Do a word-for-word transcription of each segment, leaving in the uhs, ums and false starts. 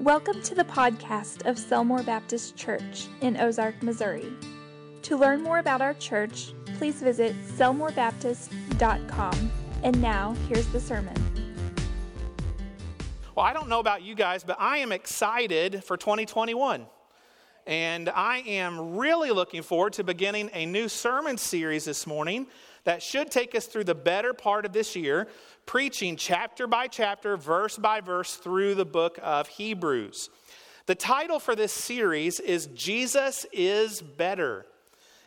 Welcome to the podcast of Selmore Baptist Church in Ozark, Missouri. To learn more about our church, please visit selmore baptist dot com. And now, here's the sermon. Well, I don't know about you guys, but I am excited for twenty twenty-one. And I am really looking forward to beginning a new sermon series this morning that should take us through the better part of this year, preaching chapter by chapter, verse by verse through the book of Hebrews. The title for this series is Jesus is Better.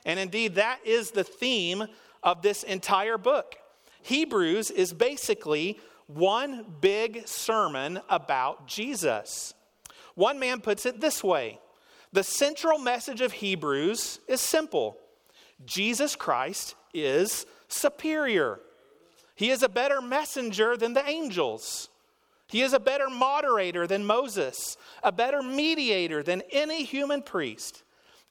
And indeed, that is the theme of this entire book. Hebrews is basically one big sermon about Jesus. One man puts it this way: the central message of Hebrews is simple. Jesus Christ is superior. He is a better messenger than the angels. He is a better moderator than Moses, a better mediator than any human priest.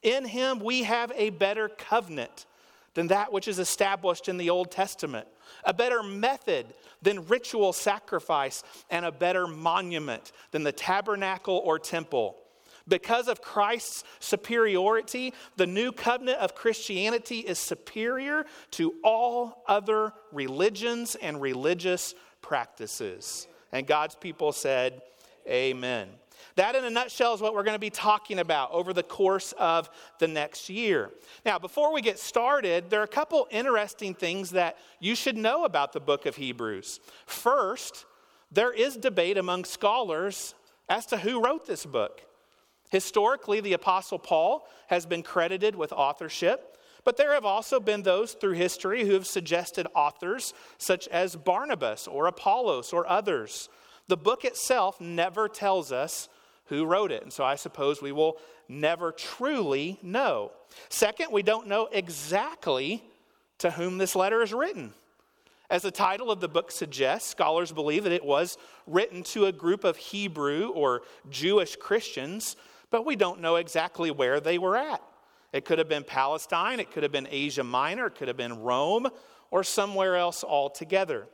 In him we have a better covenant than that which is established in the Old Testament, a better method than ritual sacrifice, and a better monument than the tabernacle or temple. Because of Christ's superiority, the new covenant of Christianity is superior to all other religions and religious practices. And God's people said, amen. That, in a nutshell, is what we're going to be talking about over the course of the next year. Now, before we get started, there are a couple interesting things that you should know about the book of Hebrews. First, there is debate among scholars as to who wrote this book. Historically, the Apostle Paul has been credited with authorship, but there have also been those through history who have suggested authors such as Barnabas or Apollos or others. The book itself never tells us who wrote it, and so I suppose we will never truly know. Second, we don't know exactly to whom this letter is written. As the title of the book suggests, scholars believe that it was written to a group of Hebrew or Jewish Christians, but we don't know exactly where they were at. It could have been Palestine, it could have been Asia Minor, it could have been Rome, or somewhere else altogether.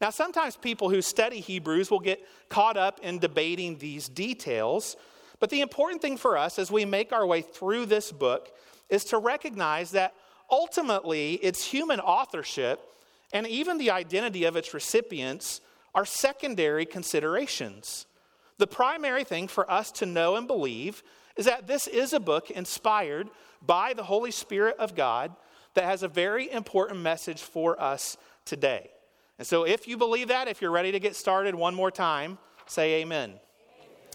Now, sometimes people who study Hebrews will get caught up in debating these details, but the important thing for us as we make our way through this book is to recognize that ultimately its human authorship and even the identity of its recipients are secondary considerations. The primary thing for us to know and believe is that this is a book inspired by the Holy Spirit of God that has a very important message for us today. And so if you believe that, if you're ready to get started one more time, say amen. Amen.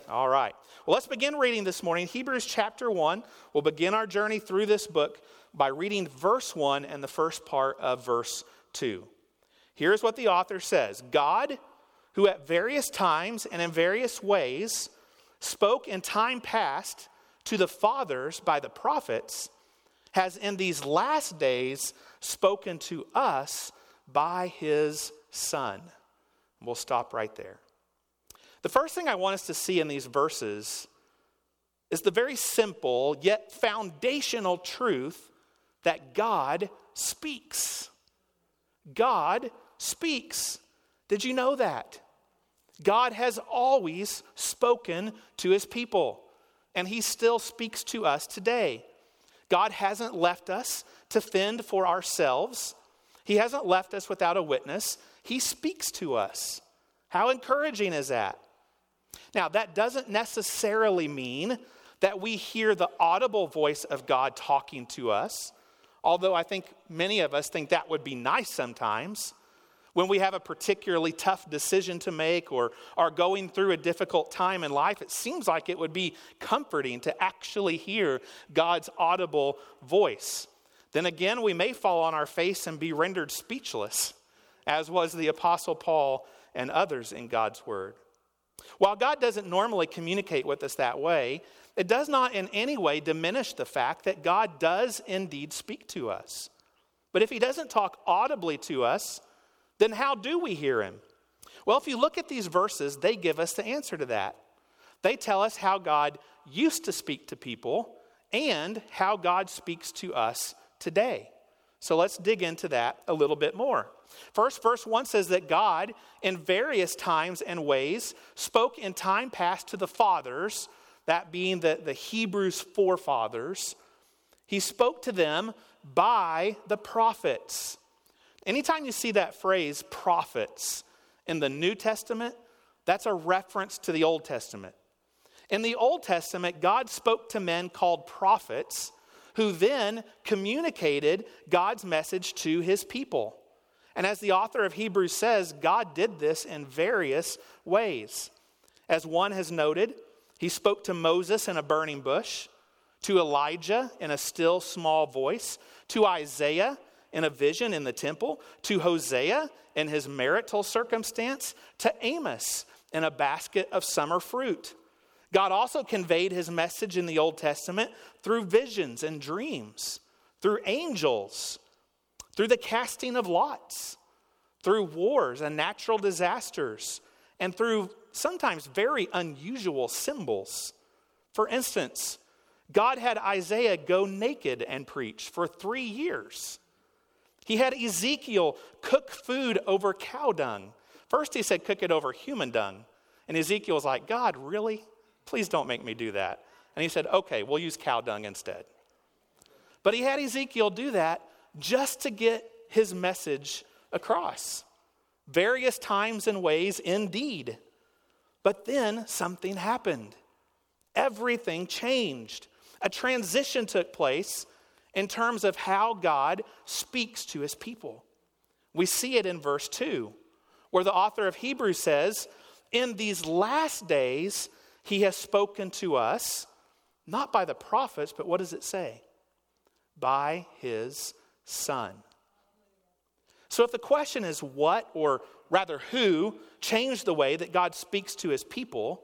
All right. Well, let's begin reading this morning. Hebrews chapter one. We'll begin our journey through this book by reading verse one and the first part of verse two. Here's what the author says: God, who at various times and in various ways spoke in time past to the fathers by the prophets, has in these last days spoken to us by his Son. We'll stop right there. The first thing I want us to see in these verses is the very simple yet foundational truth that God speaks. God speaks. Did you know that? God has always spoken to his people, and he still speaks to us today. God hasn't left us to fend for ourselves. He hasn't left us without a witness. He speaks to us. How encouraging is that? Now, that doesn't necessarily mean that we hear the audible voice of God talking to us, although I think many of us think that would be nice sometimes. When we have a particularly tough decision to make or are going through a difficult time in life, it seems like it would be comforting to actually hear God's audible voice. Then again, we may fall on our face and be rendered speechless, as was the Apostle Paul and others in God's word. While God doesn't normally communicate with us that way, it does not in any way diminish the fact that God does indeed speak to us. But if he doesn't talk audibly to us, then how do we hear him? Well, if you look at these verses, they give us the answer to that. They tell us how God used to speak to people and how God speaks to us today. So let's dig into that a little bit more. First, verse one says that God, in various times and ways, spoke in time past to the fathers, that being the, the Hebrews' forefathers. He spoke to them by the prophets. Anytime you see that phrase, prophets, in the New Testament, that's a reference to the Old Testament. In the Old Testament, God spoke to men called prophets, who then communicated God's message to his people. And as the author of Hebrews says, God did this in various ways. As one has noted, he spoke to Moses in a burning bush, to Elijah in a still small voice, to Isaiah in a vision in the temple, to Hosea in his marital circumstance, to Amos in a basket of summer fruit. God also conveyed his message in the Old Testament through visions and dreams, through angels, through the casting of lots, through wars and natural disasters, and through sometimes very unusual symbols. For instance, God had Isaiah go naked and preach for three years. He had Ezekiel cook food over cow dung. First he said, cook it over human dung. And Ezekiel was like, God, really? Please don't make me do that. And he said, okay, we'll use cow dung instead. But he had Ezekiel do that just to get his message across. Various times and ways indeed. But then something happened. Everything changed. A transition took place in terms of how God speaks to his people. We see it in verse two, where the author of Hebrews says, in these last days, he has spoken to us, not by the prophets, but what does it say? By his Son. So if the question is what, or rather who, changed the way that God speaks to his people,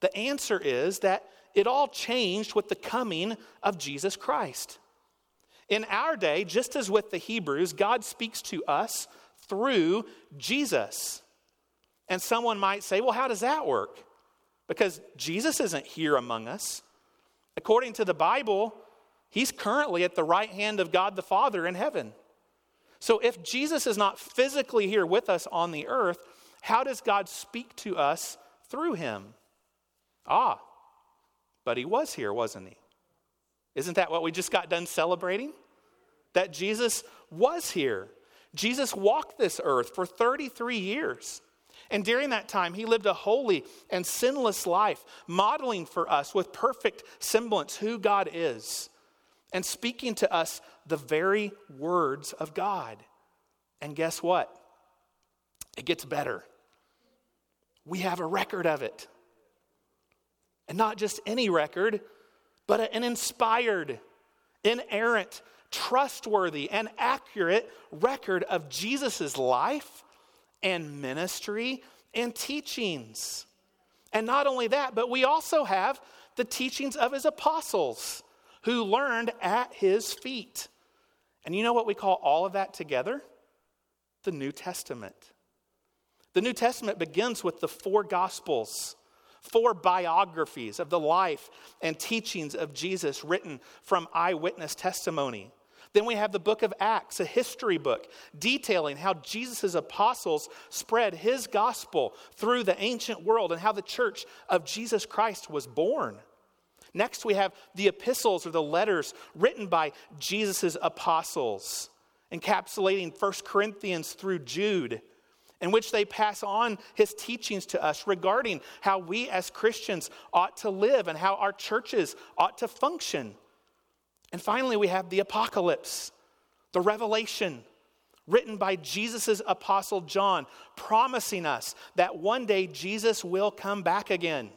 the answer is that it all changed with the coming of Jesus Christ. In our day, just as with the Hebrews, God speaks to us through Jesus. And someone might say, well, how does that work? Because Jesus isn't here among us. According to the Bible, he's currently at the right hand of God the Father in heaven. So if Jesus is not physically here with us on the earth, how does God speak to us through him? Ah, but he was here, wasn't he? Isn't that what we just got done celebrating? That Jesus was here. Jesus walked this earth for thirty-three years. And during that time, he lived a holy and sinless life, modeling for us with perfect semblance who God is, and speaking to us the very words of God. And guess what? It gets better. We have a record of it. And not just any record, but an inspired, inerrant, trustworthy, and accurate record of Jesus' life and ministry and teachings. And not only that, but we also have the teachings of his apostles who learned at his feet. And you know what we call all of that together? The New Testament. The New Testament begins with the four gospels, four biographies of the life and teachings of Jesus written from eyewitness testimony. Then we have the book of Acts, a history book, detailing how Jesus' apostles spread his gospel through the ancient world and how the church of Jesus Christ was born. Next, we have the epistles or the letters written by Jesus' apostles, encapsulating First Corinthians through Jude, in which they pass on his teachings to us regarding how we as Christians ought to live and how our churches ought to function. And finally, we have the Apocalypse, the Revelation, written by Jesus' apostle John, promising us that one day Jesus will come back again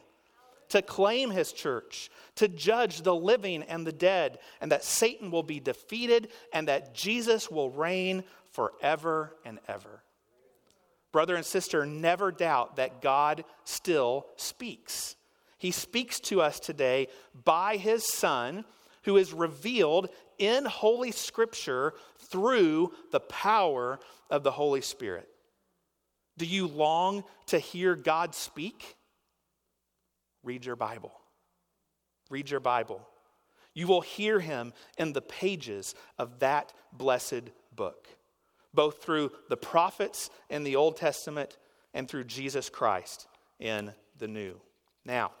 to claim his church, to judge the living and the dead, and that Satan will be defeated and that Jesus will reign forever and ever. Brother and sister, never doubt that God still speaks. He speaks to us today by his Son, who is revealed in Holy Scripture through the power of the Holy Spirit. Do you long to hear God speak? Read your Bible. Read your Bible. You will hear him in the pages of that blessed book. both through the prophets in the Old Testament and through Jesus Christ in the New. Now,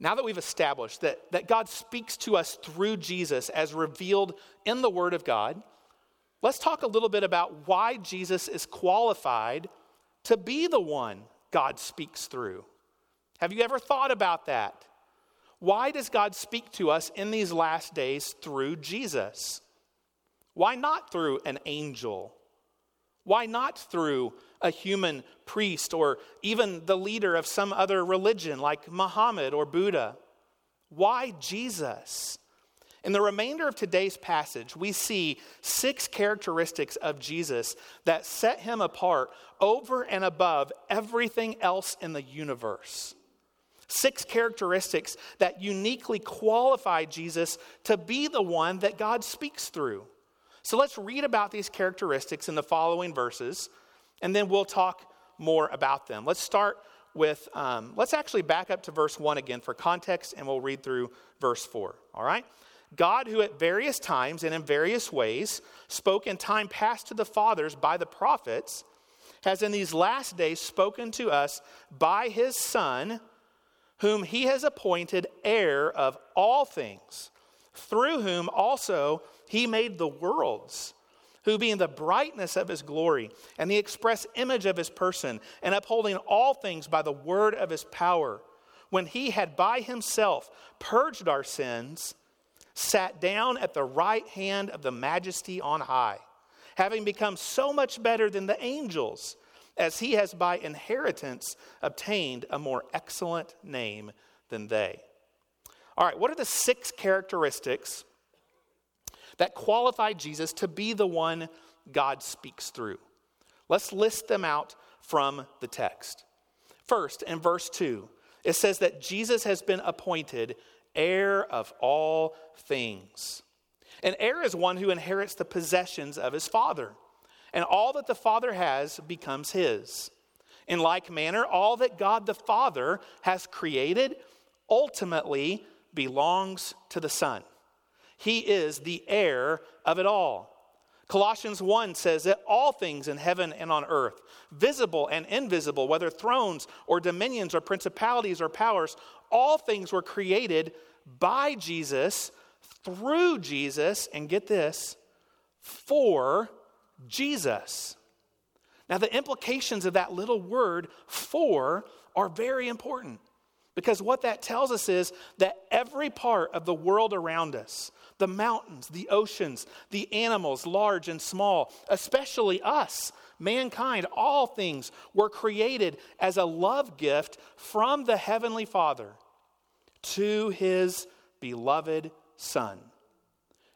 now that we've established that, that God speaks to us through Jesus as revealed in the Word of God, let's talk a little bit about why Jesus is qualified to be the one God speaks through. Have you ever thought about that? Why does God speak to us in these last days through Jesus? Why not through an angel? Why not through a human priest or even the leader of some other religion like Muhammad or Buddha? Why Jesus? In the remainder of today's passage, we see six characteristics of Jesus that set him apart over and above everything else in the universe. Six characteristics that uniquely qualify Jesus to be the one that God speaks through. So let's read about these characteristics in the following verses, and then we'll talk more about them. Let's start with, um, let's actually back up to verse one again for context, and we'll read through verse four, all right? God, who at various times and in various ways spoke in time past to the fathers by the prophets, has in these last days spoken to us by his Son, whom he has appointed heir of all things, through whom also he made the worlds, who being the brightness of his glory and the express image of his person, and upholding all things by the word of his power, when he had by himself purged our sins, sat down at the right hand of the majesty on high, having become so much better than the angels, as he has by inheritance obtained a more excellent name than they. All right, what are the six characteristics that qualify Jesus to be the one God speaks through? Let's list them out from the text. First, in verse two, it says that Jesus has been appointed heir of all things. An heir is one who inherits the possessions of his father, and all that the Father has becomes his. In like manner, all that God the Father has created ultimately belongs to the Son. He is the heir of it all. Colossians one says that all things in heaven and on earth, visible and invisible, whether thrones or dominions or principalities or powers, all things were created by Jesus, through Jesus, and get this, for Jesus. Now, the implications of that little word, for, are very important. Because what that tells us is that every part of the world around us, the mountains, the oceans, the animals, large and small, especially us, mankind, all things were created as a love gift from the Heavenly Father to his beloved Son.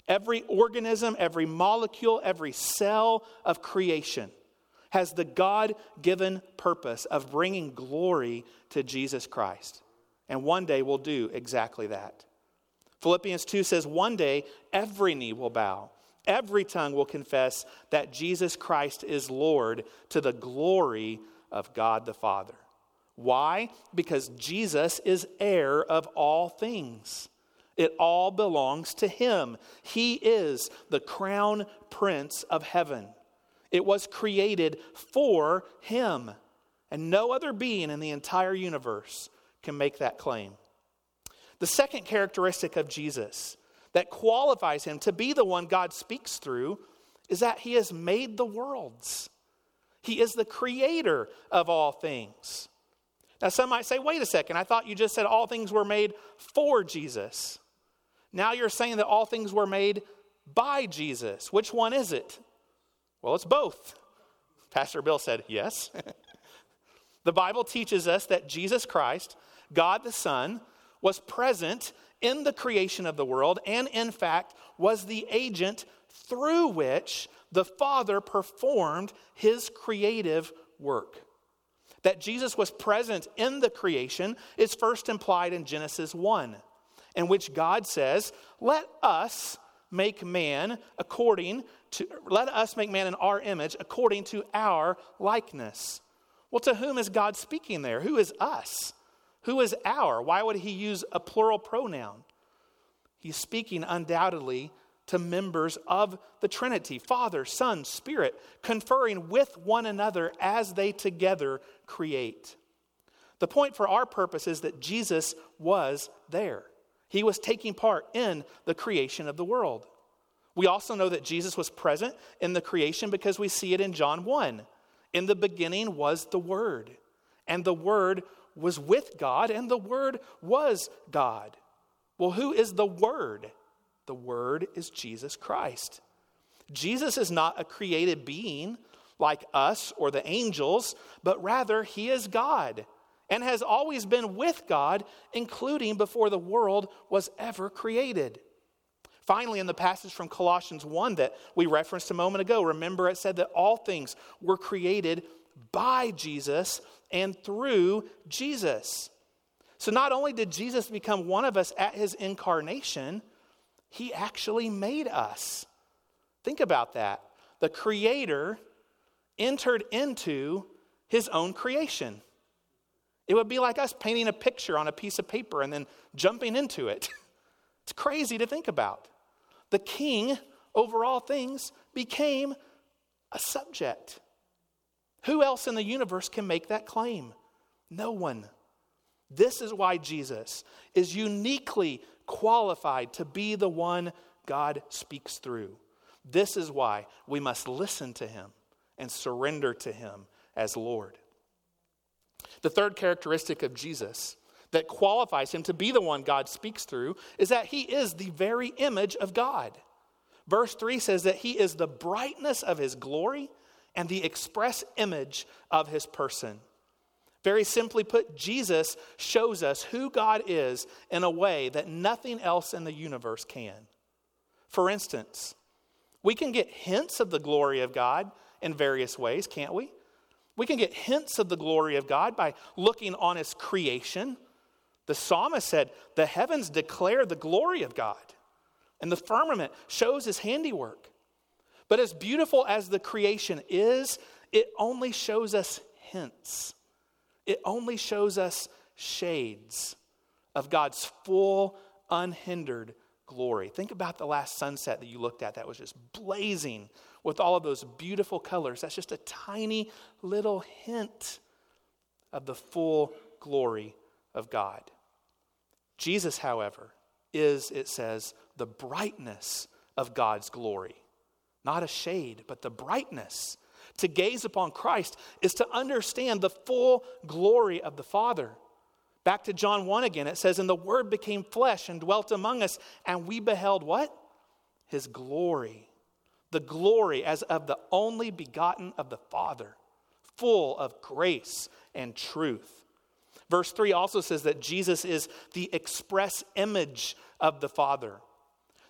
Every organism, every molecule, every cell of creation has the God-given purpose of bringing glory to Jesus Christ. And one day we'll do exactly that. Philippians two says, one day every knee will bow, every tongue will confess that Jesus Christ is Lord to the glory of God the Father. Why? Because Jesus is heir of all things. It all belongs to him. He is the crown prince of heaven. It was created for him. And no other being in the entire universe can make that claim. The second characteristic of Jesus that qualifies him to be the one God speaks through is that he has made the worlds. He is the creator of all things. Now some might say, wait a second, I thought you just said all things were made for Jesus. Now you're saying that all things were made by Jesus. Which one is it? Well, it's both. Pastor Bill said, yes. The Bible teaches us that Jesus Christ, God the Son, was present in the creation of the world and, in fact, was the agent through which the Father performed his creative work. That Jesus was present in the creation is first implied in Genesis one, in which God says, let us make man according to, let us make man in our image according to our likeness. Well, to whom is God speaking there? Who is us? Who is our? Why would he use a plural pronoun? He's speaking undoubtedly to members of the Trinity, Father, Son, Spirit, conferring with one another as they together create. The point for our purpose is that Jesus was there. He was taking part in the creation of the world. We also know that Jesus was present in the creation because we see it in John one. In the beginning was the Word, and the Word was with God, and the Word was God. Well, who is the Word? The Word is Jesus Christ. Jesus is not a created being like us or the angels, but rather he is God and has always been with God, including before the world was ever created. Finally, in the passage from Colossians one that we referenced a moment ago, remember it said that all things were created by Jesus and through Jesus. So not only did Jesus become one of us at his incarnation, he actually made us. Think about that. The Creator entered into his own creation. It would be like us painting a picture on a piece of paper and then jumping into it. It's crazy to think about. The King over all things became a subject. Who else in the universe can make that claim? No one. This is why Jesus is uniquely qualified to be the one God speaks through. This is why we must listen to him and surrender to him as Lord. The third characteristic of Jesus that qualifies him to be the one God speaks through is that he is the very image of God. Verse three says that he is the brightness of his glory and the express image of his person. Very simply put, Jesus shows us who God is in a way that nothing else in the universe can. For instance, we can get hints of the glory of God in various ways, can't we? We can get hints of the glory of God by looking on his creation. The psalmist said, "The heavens declare the glory of God, and the firmament shows his handiwork." But as beautiful as the creation is, it only shows us hints. It only shows us shades of God's full, unhindered glory. Think about the last sunset that you looked at that was just blazing with all of those beautiful colors. That's just a tiny little hint of the full glory of God. Jesus, however, is, it says, the brightness of God's glory. Not a shade, but the brightness. To gaze upon Christ is to understand the full glory of the Father. Back to John one again, it says, "And the Word became flesh and dwelt among us, and we beheld" what? "His glory." The glory as of the only begotten of the Father, full of grace and truth. Verse three also says that Jesus is the express image of the Father.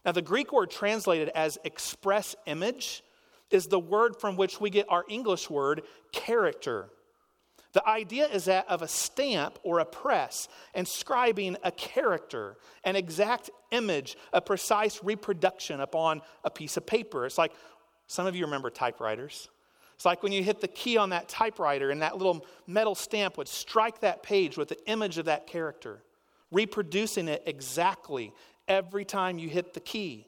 Now, the Greek word translated as express image is the word from which we get our English word character. The idea is that of a stamp or a press, inscribing a character, an exact image, a precise reproduction upon a piece of paper. It's like, some of you remember typewriters. It's like when you hit the key on that typewriter and that little metal stamp would strike that page with the image of that character, reproducing it exactly every time you hit the key.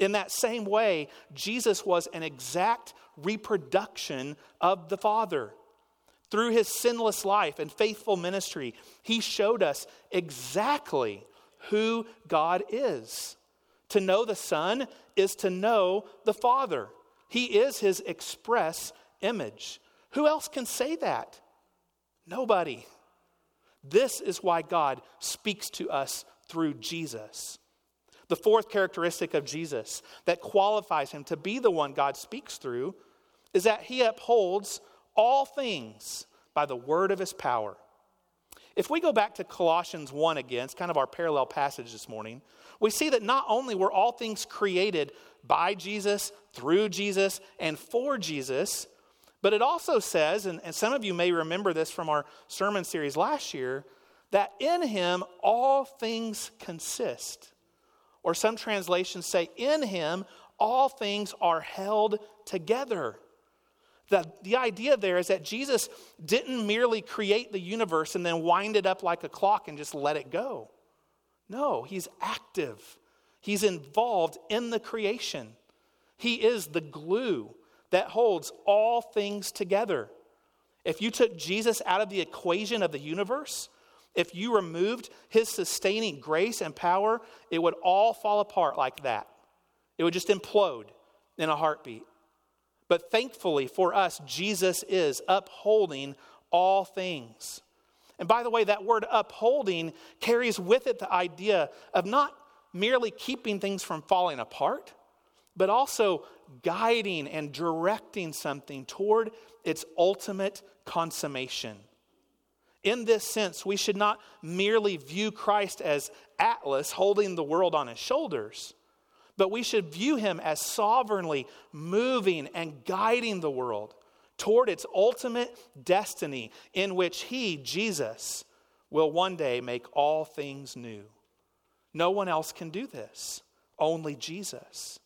In that same way, Jesus was an exact reproduction of the Father. Through his sinless life and faithful ministry, he showed us exactly who God is. To know the Son is to know the Father. He is his express image. Who else can say that? Nobody. This is why God speaks to us through Jesus. The fourth characteristic of Jesus that qualifies him to be the one God speaks through is that he upholds all things by the word of his power. If we go back to Colossians one again, it's kind of our parallel passage this morning, we see that not only were all things created by Jesus, through Jesus, and for Jesus, but it also says, and, and some of you may remember this from our sermon series last year, that in him all things consist. Or some translations say, in him, all things are held together. The, the idea there is that Jesus didn't merely create the universe and then wind it up like a clock and just let it go. No, he's active. He's involved in the creation. He is the glue that holds all things together. If you took Jesus out of the equation of the universe, if you removed his sustaining grace and power, it would all fall apart like that. It would just implode in a heartbeat. But thankfully for us, Jesus is upholding all things. And by the way, that word upholding carries with it the idea of not merely keeping things from falling apart, but also guiding and directing something toward its ultimate consummation. In this sense, we should not merely view Christ as Atlas holding the world on his shoulders, but we should view him as sovereignly moving and guiding the world toward its ultimate destiny in which he, Jesus, will one day make all things new. No one else can do this, only Jesus.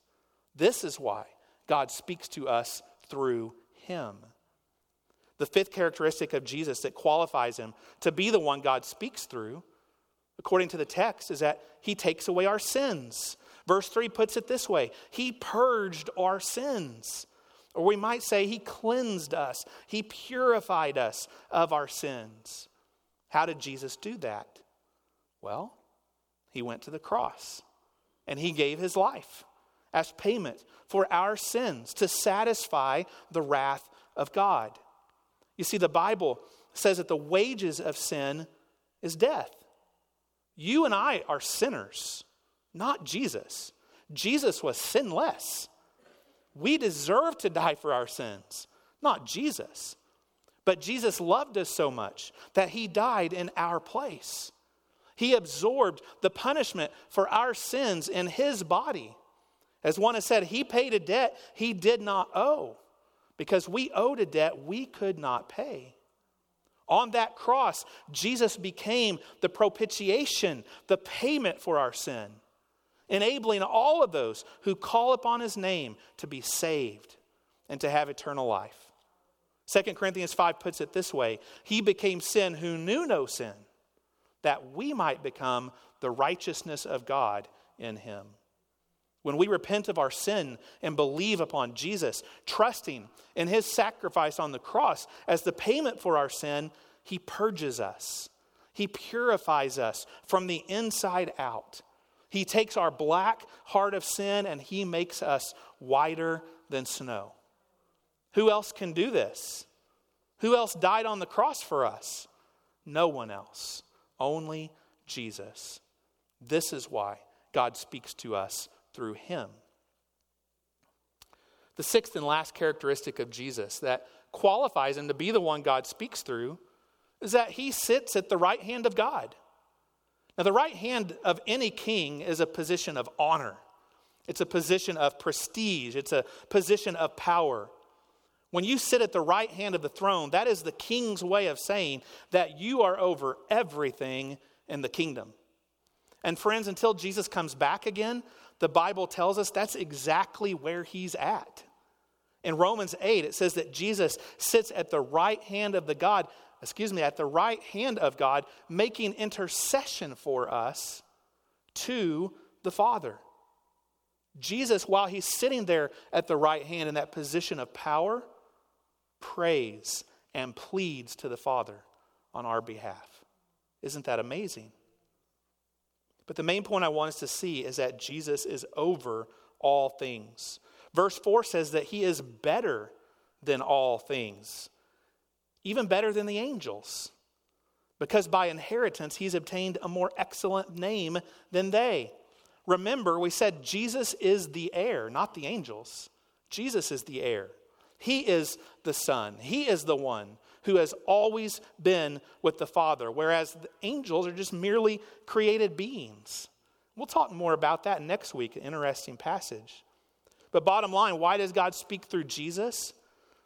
This is why God speaks to us through him. The fifth characteristic of Jesus that qualifies him to be the one God speaks through, according to the text, is that he takes away our sins. Verse three puts it this way: he purged our sins. Or we might say he cleansed us. He purified us of our sins. How did Jesus do that? Well, he went to the cross and he gave his life as payment for our sins to satisfy the wrath of God. You see, the Bible says that the wages of sin is death. You and I are sinners, not Jesus. Jesus was sinless. We deserve to die for our sins, not Jesus. But Jesus loved us so much that he died in our place. He absorbed the punishment for our sins in his body. As one has said, he paid a debt he did not owe, because we owed a debt we could not pay. On that cross, Jesus became the propitiation, the payment for our sin, enabling all of those who call upon his name to be saved and to have eternal life. Second Corinthians five puts it this way: he became sin who knew no sin, that we might become the righteousness of God in him. When we repent of our sin and believe upon Jesus, trusting in his sacrifice on the cross as the payment for our sin, he purges us. He purifies us from the inside out. He takes our black heart of sin and he makes us whiter than snow. Who else can do this? Who else died on the cross for us? No one else. Only Jesus. This is why God speaks to us through him. The sixth and last characteristic of Jesus that qualifies him to be the one God speaks through is that he sits at the right hand of God. Now, the right hand of any king is a position of honor. It's a position of prestige. It's a position of power. When you sit at the right hand of the throne, that is the king's way of saying that you are over everything in the kingdom. And friends, until Jesus comes back again, the Bible tells us that's exactly where he's at. In Romans eight, it says that Jesus sits at the right hand of the God, excuse me, at the right hand of God, making intercession for us to the Father. Jesus, while he's sitting there at the right hand in that position of power, prays and pleads to the Father on our behalf. Isn't that amazing? But the main point I want us to see is that Jesus is over all things. Verse four says that he is better than all things, even better than the angels, because by inheritance he's obtained a more excellent name than they. Remember, we said Jesus is the heir, not the angels. Jesus is the heir. He is the Son. He is the one who has always been with the Father, whereas the angels are just merely created beings. We'll talk more about that next week, an interesting passage. But bottom line, why does God speak through Jesus?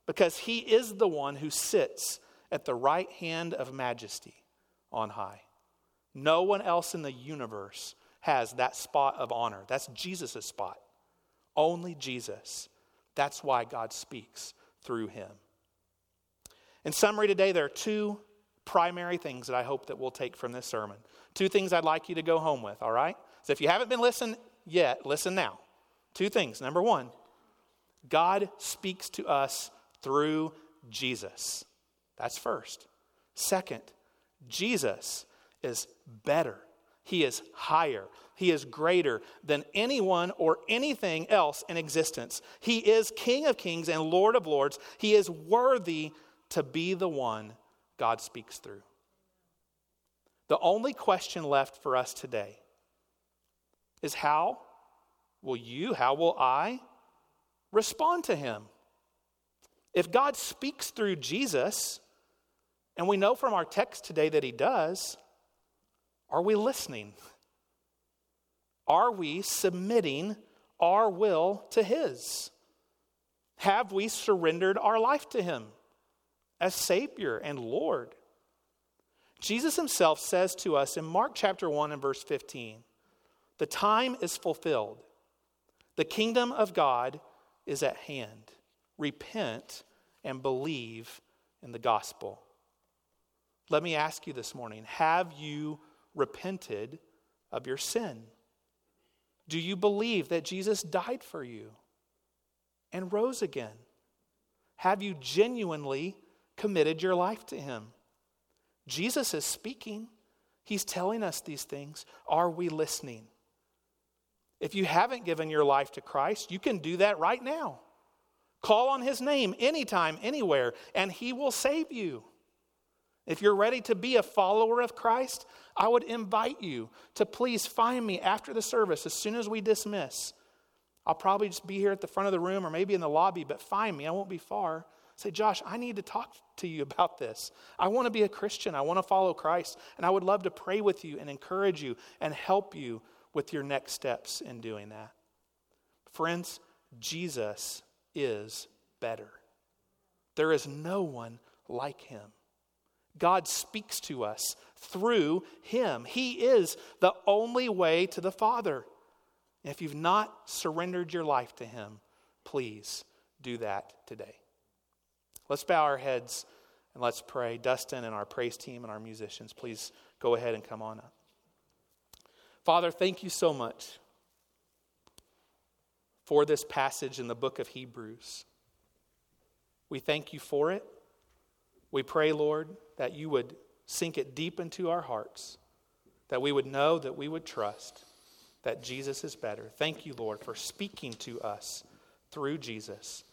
Because he is the one who sits at the right hand of majesty on high. No one else in the universe has that spot of honor. That's Jesus' spot. Only Jesus. That's why God speaks through him. In summary today, there are two primary things that I hope that we'll take from this sermon. Two things I'd like you to go home with, all right? So if you haven't been listening yet, listen now. Two things. Number one, God speaks to us through Jesus. That's first. Second, Jesus is better. He is higher. He is greater than anyone or anything else in existence. He is King of kings and Lord of lords. He is worthy to be the one God speaks through. The only question left for us today is, how will you, how will I respond to him? If God speaks through Jesus, and we know from our text today that he does, are we listening? Are we submitting our will to his? Have we surrendered our life to him as Savior and Lord? Jesus himself says to us in Mark chapter one and verse fifteen, "The time is fulfilled. The kingdom of God is at hand. Repent and believe in the gospel." Let me ask you this morning, have you repented of your sin? Do you believe that Jesus died for you and rose again? Have you genuinely committed your life to him? Jesus is speaking. He's telling us these things. Are we listening? If you haven't given your life to Christ, you can do that right now. Call on his name anytime, anywhere, and he will save you. If you're ready to be a follower of Christ, I would invite you to please find me after the service as soon as we dismiss. I'll probably just be here at the front of the room or maybe in the lobby, but find me. I won't be far. Say, "Josh, I need to talk to you about this. I want to be a Christian. I want to follow Christ. And I would love to pray with you and encourage you and help you with your next steps in doing that." Friends, Jesus is better. There is no one like him. God speaks to us through him. He is the only way to the Father. If you've not surrendered your life to him, please do that today. Let's bow our heads and let's pray. Dustin and our praise team and our musicians, please go ahead and come on up. Father, thank you so much for this passage in the book of Hebrews. We thank you for it. We pray, Lord, that you would sink it deep into our hearts, that we would know, that we would trust that Jesus is better. Thank you, Lord, for speaking to us through Jesus.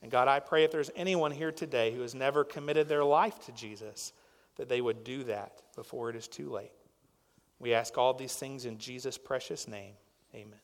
And God, I pray if there's anyone here today who has never committed their life to Jesus, that they would do that before it is too late. We ask all these things in Jesus' precious name. Amen.